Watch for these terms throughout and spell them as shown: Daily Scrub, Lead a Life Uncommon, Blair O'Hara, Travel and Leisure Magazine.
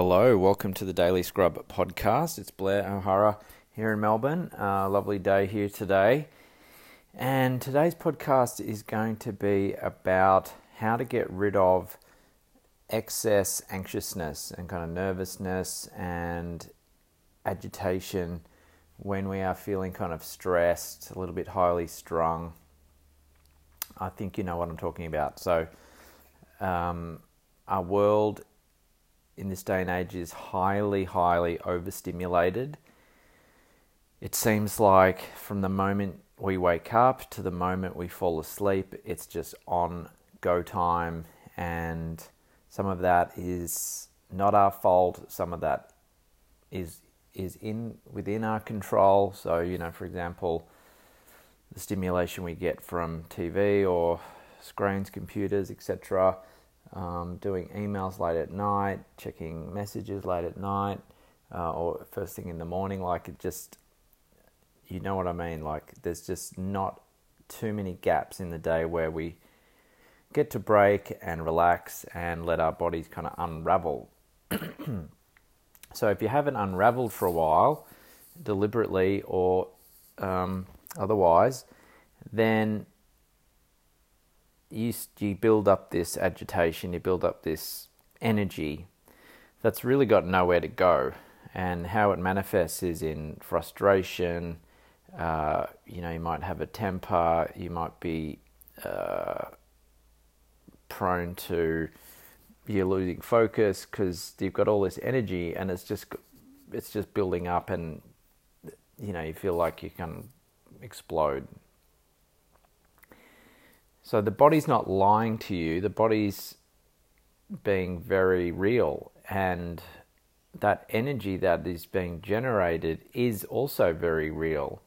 Hello, welcome to the Daily Scrub podcast. It's Blair O'Hara here in Melbourne. Lovely day here today. And today's podcast is going to be about how to get rid of excess anxiousness and kind of nervousness and agitation when we are feeling kind of stressed, a little bit highly strung. I think you know what I'm talking about. So our world in this day and age is highly overstimulated. It seems like from the moment we wake up to the moment we fall asleep, it's just on go time. And some of that is not our fault. Some of that is within our control. So, you know, for example, the stimulation we get from TV or screens, computers, etc., doing emails late at night, checking messages late at night, or first thing in the morning. Like, it just, you know what I mean? Like, there's just not too many gaps in the day where we get to break and relax and let our bodies kind of unravel. So if you haven't unraveled for a while, deliberately or otherwise, then you build up this agitation, you build up this energy that's really got nowhere to go. And how it manifests is in frustration. You might have a temper, you might be prone to you're losing focus because you've got all this energy and it's just building up, and you feel like you can explode. So the body's not lying to you, the body's being very real, and that energy that is being generated is also very real,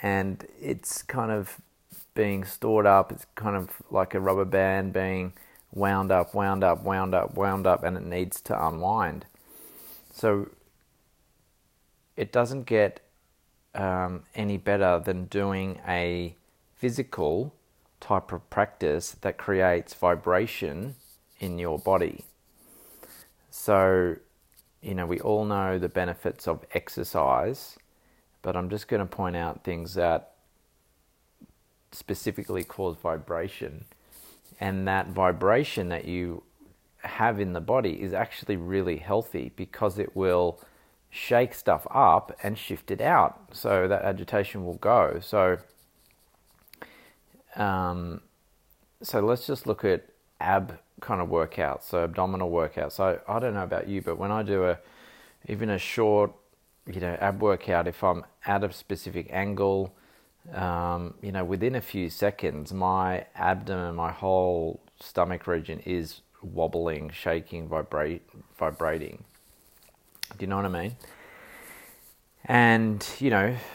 and it's kind of being stored up. It's kind of like a rubber band being wound up, and it needs to unwind. So it doesn't get any better than doing a physical type of practice that creates vibration in your body. So, we all know the benefits of exercise, but I'm just going to point out things that specifically cause vibration. And that vibration that you have in the body is actually really healthy because it will shake stuff up and shift it out. So that agitation will go. So let's just look at ab kind of workouts, so abdominal workouts. So I don't know about you, but when I do even a short, ab workout, if I'm at a specific angle, within a few seconds, my abdomen, my whole stomach region is wobbling, shaking, vibrating. Do you know what I mean? And,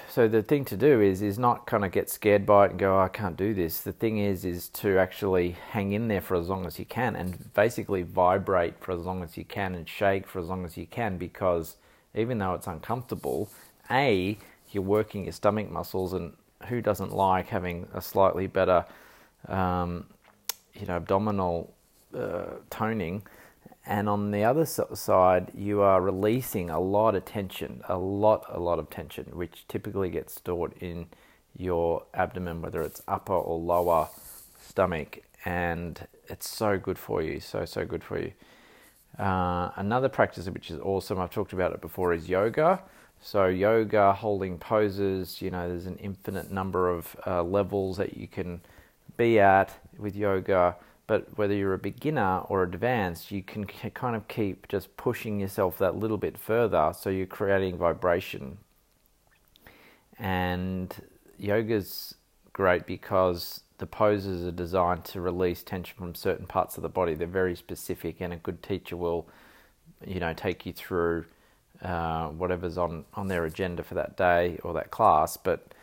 so the thing to do is not kind of get scared by it and go, oh, I can't do this. The thing is to actually hang in there for as long as you can and basically vibrate for as long as you can and shake for as long as you can, because even though it's uncomfortable, you're working your stomach muscles, and who doesn't like having a slightly better, abdominal toning? And on the other side, you are releasing a lot of tension, which typically gets stored in your abdomen, whether it's upper or lower stomach. And it's so good for you, so good for you. Another practice, which is awesome, I've talked about it before, is yoga. So yoga, holding poses, there's an infinite number of levels that you can be at with yoga. But whether you're a beginner or advanced, you can kind of keep just pushing yourself that little bit further. So you're creating vibration. And yoga's great because the poses are designed to release tension from certain parts of the body. They're very specific, and a good teacher will, take you through whatever's on their agenda for that day or that class. But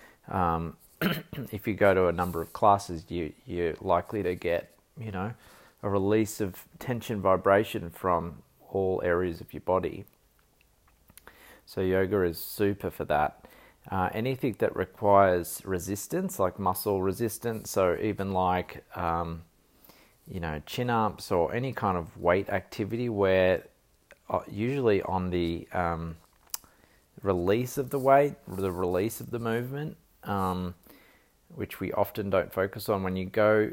if you go to a number of classes, you're likely to get a release of tension, vibration from all areas of your body. So yoga is super for that. Anything that requires resistance, like muscle resistance, so even like, chin ups or any kind of weight activity where usually on the release of the weight, the release of the movement, which we often don't focus on. When you go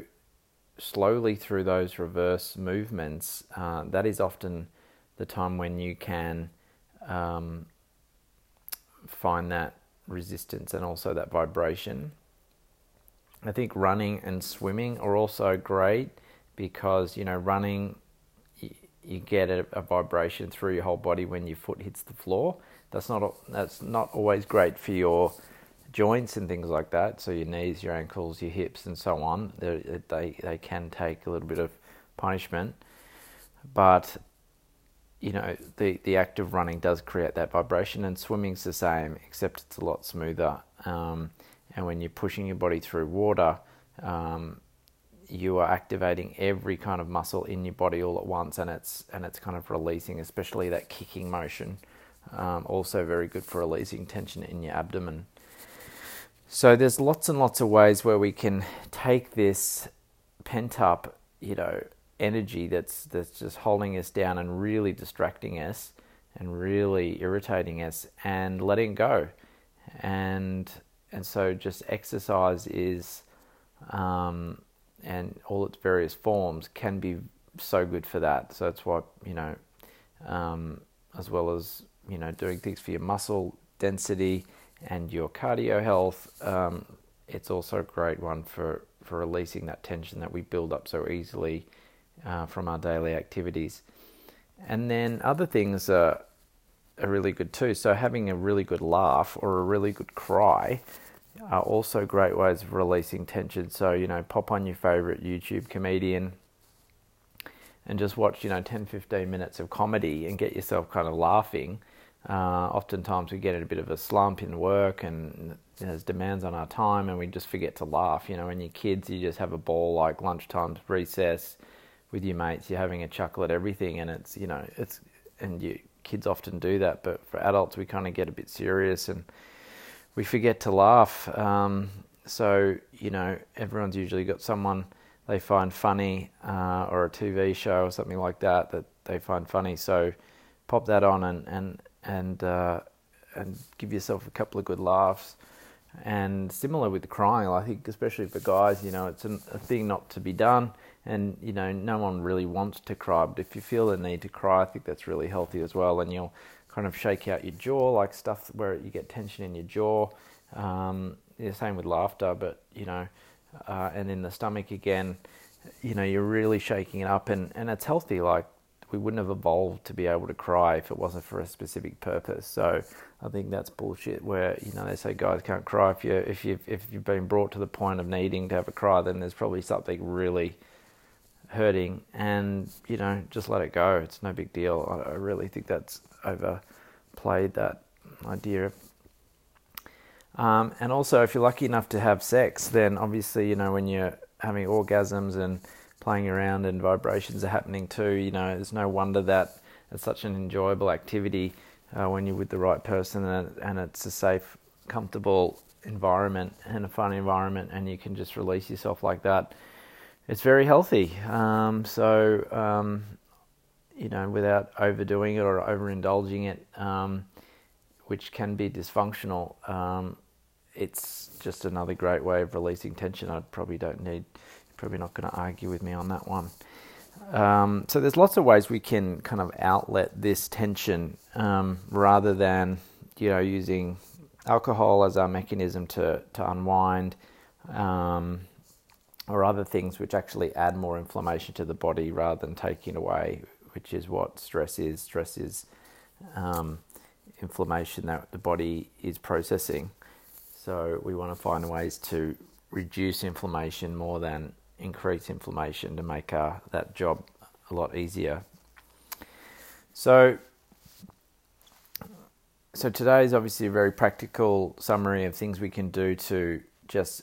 slowly through those reverse movements, that is often the time when you can find that resistance and also that vibration. I think running and swimming are also great because, you know, running, you get a vibration through your whole body when your foot hits the floor. That's not always great for your joints and things like that. So your knees, your ankles, your hips and so on, they can take a little bit of punishment. But, you know, the act of running does create that vibration, and swimming's the same, except it's a lot smoother. And when you're pushing your body through water, you are activating every kind of muscle in your body all at once, and it's kind of releasing, especially that kicking motion. Also very good for releasing tension in your abdomen. So there's lots and lots of ways where we can take this pent up, you know, energy that's just holding us down and really distracting us and really irritating us, and letting go. And so just exercise is, and all its various forms, can be so good for that. So that's why, you know, as well as, you know, doing things for your muscle density and your cardio health, it's also a great one for releasing that tension that we build up so easily from our daily activities. And then other things are really good too. So having a really good laugh or a really good cry are also great ways of releasing tension. So, you know, pop on your favorite YouTube comedian and just watch, you know, 10-15 minutes of comedy and get yourself kind of laughing. Oftentimes we get in a bit of a slump in work, and there's demands on our time, and we just forget to laugh. You know, when your kids, you just have a ball, like lunchtime, recess with your mates, you're having a chuckle at everything, and it's, you know, it's, and you kids often do that, but for adults we kind of get a bit serious and we forget to laugh. So, you know, everyone's usually got someone they find funny, or a TV show or something like that that they find funny. So pop that on and give yourself a couple of good laughs. And similar with the crying, I think, especially for guys, you know, it's a thing not to be done. And, you know, no one really wants to cry, but if you feel the need to cry, I think that's really healthy as well. And you'll kind of shake out your jaw, like stuff where you get tension in your jaw. The same with laughter, but, you know, and in the stomach again, you know, you're really shaking it up, and it's healthy. Like, we wouldn't have evolved to be able to cry if it wasn't for a specific purpose. So I think that's bullshit where, you know, they say guys can't cry. If you've been brought to the point of needing to have a cry, then there's probably something really hurting, and, you know, just let it go. It's no big deal. I really think that's overplayed, that idea. And also, if you're lucky enough to have sex, then obviously, you know, when you're having orgasms and playing around and vibrations are happening too, you know, it's no wonder that it's such an enjoyable activity when you're with the right person, and it's a safe, comfortable environment and a fun environment, and you can just release yourself like that. It's very healthy. You know, without overdoing it or overindulging it, which can be dysfunctional, it's just another great way of releasing tension. Probably not going to argue with me on that one. So there's lots of ways we can kind of outlet this tension, rather than, you know, using alcohol as our mechanism to unwind, or other things which actually add more inflammation to the body rather than taking it away, which is what stress is. Stress is inflammation that the body is processing. So we want to find ways to reduce inflammation more than increase inflammation to make that job a lot easier. So today is obviously a very practical summary of things we can do to just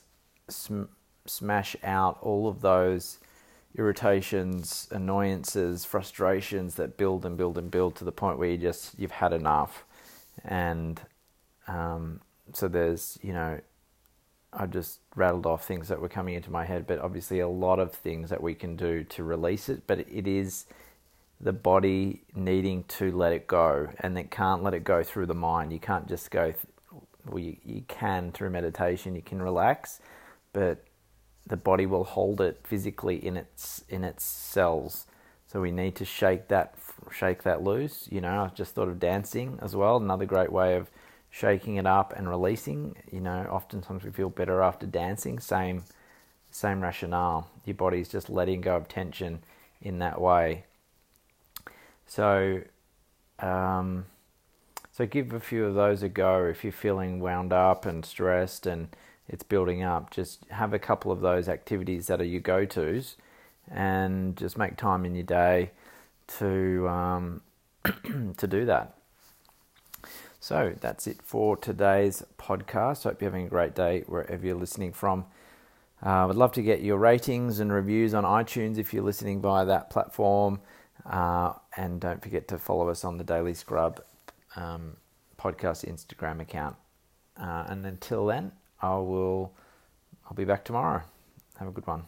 smash out all of those irritations, annoyances, frustrations that build and build and build to the point where you've had enough. And so there's, you know, I just rattled off things that were coming into my head, but obviously a lot of things that we can do to release it. But it is the body needing to let it go, and it can't let it go through the mind. You can't just go, you can through meditation, you can relax, but the body will hold it physically in its cells. So we need to shake that loose. You know, I just thought of dancing as well, another great way of shaking it up and releasing. You know, oftentimes we feel better after dancing, same rationale. Your body's just letting go of tension in that way. So so give a few of those a go. If you're feeling wound up and stressed and it's building up, just have a couple of those activities that are your go-tos, and just make time in your day to do that. So that's it for today's podcast. Hope you're having a great day wherever you're listening from. I would love to get your ratings and reviews on iTunes if you're listening via that platform. And don't forget to follow us on the Daily Scrub podcast Instagram account. And until then, I'll be back tomorrow. Have a good one.